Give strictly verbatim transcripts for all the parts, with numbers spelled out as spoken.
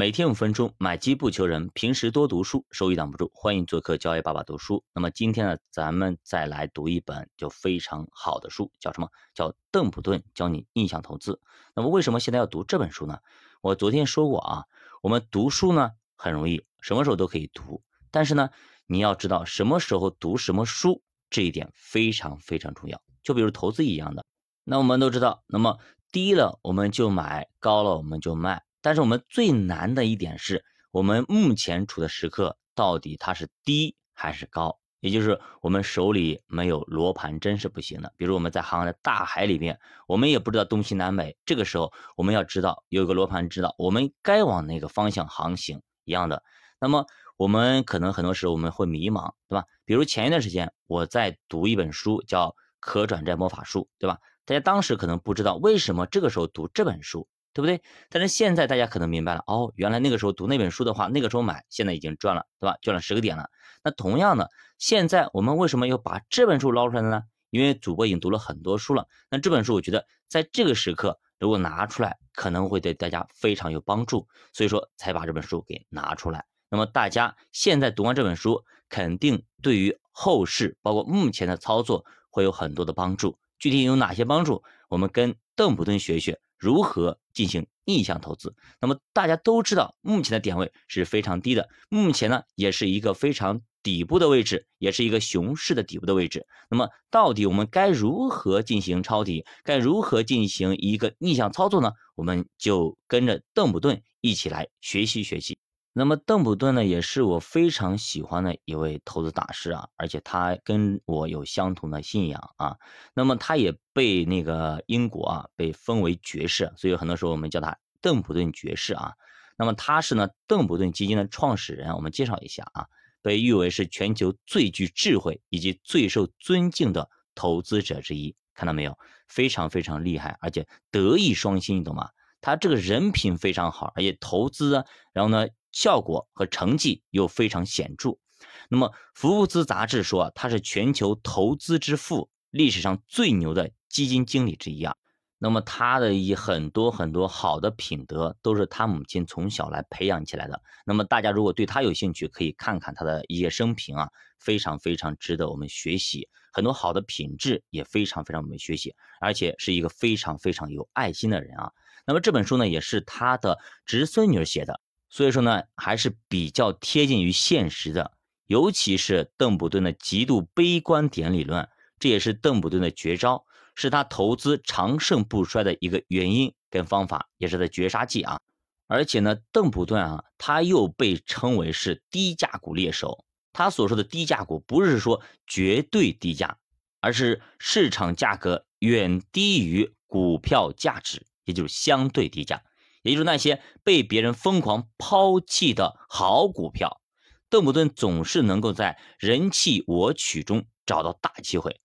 每天五分钟，买基不求人，平时多读书，收益挡不住。欢迎做客教A爸爸读书。那么今天呢，咱们再来读一本就非常好的书，叫什么？叫邓普顿教你逆向投资。那么为什么现在要读这本书呢？我昨天说过啊，我们读书呢很容易，什么时候都可以读，但是呢，你要知道什么时候读什么书，这一点非常非常重要。就比如投资一样的，那我们都知道，那么低了我们就买，高了我们就卖。但是我们最难的一点是，我们目前处的时刻到底它是低还是高，也就是我们手里没有罗盘真是不行的。比如我们在航海的大海里面，我们也不知道东西南北，这个时候我们要知道有一个罗盘知道我们该往哪个方向航行一样的。那么我们可能很多时候我们会迷茫，对吧？比如前一段时间我在读一本书叫《可转债魔法书》，对吧？大家当时可能不知道为什么这个时候读这本书，对不对？但是现在大家可能明白了，哦，原来那个时候读那本书的话，那个时候买，现在已经赚了，对吧？赚了十个点了。那同样的，现在我们为什么要把这本书捞出来的呢？因为主播已经读了很多书了。那这本书我觉得在这个时刻如果拿出来，可能会对大家非常有帮助，所以说才把这本书给拿出来。那么大家现在读完这本书，肯定对于后世包括目前的操作会有很多的帮助。具体有哪些帮助？我们跟邓普顿学一学如何进行逆向投资。那么大家都知道目前的点位是非常低的，目前呢也是一个非常底部的位置，也是一个熊市的底部的位置。那么到底我们该如何进行抄底，该如何进行一个逆向操作呢？我们就跟着邓普顿一起来学习学习。那么邓普顿呢，也是我非常喜欢的一位投资大师啊，而且他跟我有相同的信仰啊。那么他也被那个英国啊被封为爵士，所以很多时候我们叫他邓普顿爵士啊。那么他是呢邓普顿基金的创始人，我们介绍一下啊，被誉为是全球最具智慧以及最受尊敬的投资者之一。看到没有？非常非常厉害，而且德艺双馨，你懂吗？他这个人品非常好，而且投资啊，然后呢效果和成绩又非常显著。那么福布斯杂志说、啊、他是全球投资之父，历史上最牛的基金经理之一啊。那么他的一很多很多好的品德都是他母亲从小来培养起来的。那么大家如果对他有兴趣，可以看看他的一些生平啊，非常非常值得我们学习，很多好的品质也非常非常我们学习，而且是一个非常非常有爱心的人啊。那么这本书呢，也是他的侄孙女写的，所以说呢还是比较贴近于现实的，尤其是邓普顿的极度悲观点理论，这也是邓普顿的绝招，是他投资长盛不衰的一个原因跟方法，也是他的绝杀技啊。而且呢邓普顿啊，他又被称为是低价股猎手，他所说的低价股不是说绝对低价，而是市场价格远低于股票价值，也就是相对低价，也就是那些被别人疯狂抛弃的好股票。邓普顿总是能够在人弃我取中找到大机会。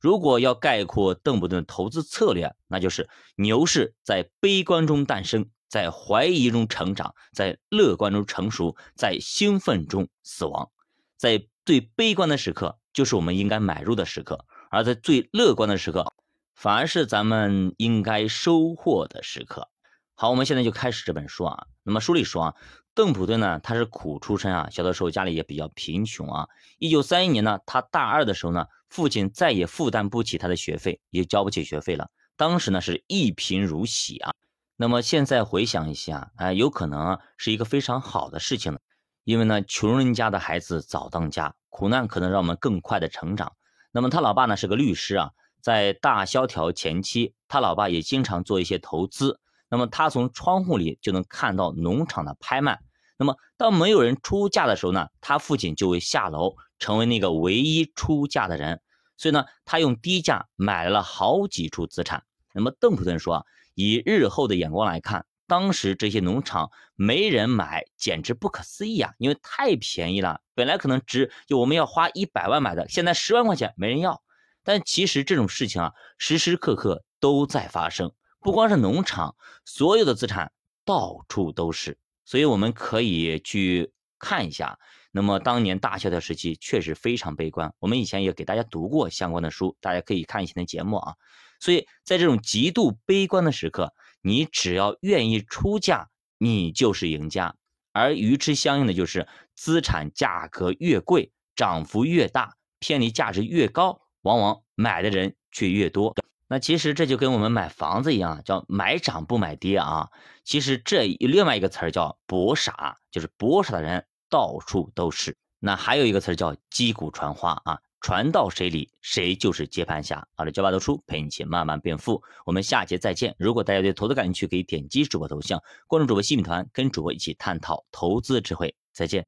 如果要概括邓普顿的投资策略，那就是牛市在悲观中诞生，在怀疑中成长，在乐观中成熟，在兴奋中死亡。在最悲观的时刻就是我们应该买入的时刻，而在最乐观的时刻反而是咱们应该收获的时刻。好，我们现在就开始这本书啊。那么书里说啊，邓普顿呢，他是苦出身啊，小的时候家里也比较贫穷啊。一九三一年呢，他大二的时候呢，父亲再也负担不起他的学费，也交不起学费了。当时呢是一贫如洗啊。那么现在回想一下，哎，有可能、啊、是一个非常好的事情了，因为呢，穷人家的孩子早当家，苦难可能让我们更快的成长。那么他老爸呢是个律师啊，在大萧条前期，他老爸也经常做一些投资。那么他从窗户里就能看到农场的拍卖，那么当没有人出价的时候呢，他父亲就会下楼成为那个唯一出价的人，所以呢他用低价买了好几处资产。那么邓普顿说啊，以日后的眼光来看，当时这些农场没人买简直不可思议啊，因为太便宜了，本来可能值就我们要花一百万买的，现在十万块钱没人要。但其实这种事情啊，时时刻刻都在发生，不光是农场，所有的资产到处都是。所以我们可以去看一下，那么当年大萧条时期确实非常悲观，我们以前也给大家读过相关的书，大家可以看以前的节目啊。所以在这种极度悲观的时刻，你只要愿意出价，你就是赢家。而与之相应的就是资产价格越贵，涨幅越大，偏离价值越高，往往买的人却越多。那其实这就跟我们买房子一样，叫买涨不买跌啊。其实这另外一个词儿叫博傻，就是博傻的人到处都是。那还有一个词儿叫击鼓传花啊，传到谁里谁就是接盘侠。好的，教爸读书陪你一起慢慢变富，我们下节再见。如果大家对投资感兴趣，可以点击主播头像关注主播新米团，跟主播一起探讨投资智慧。再见。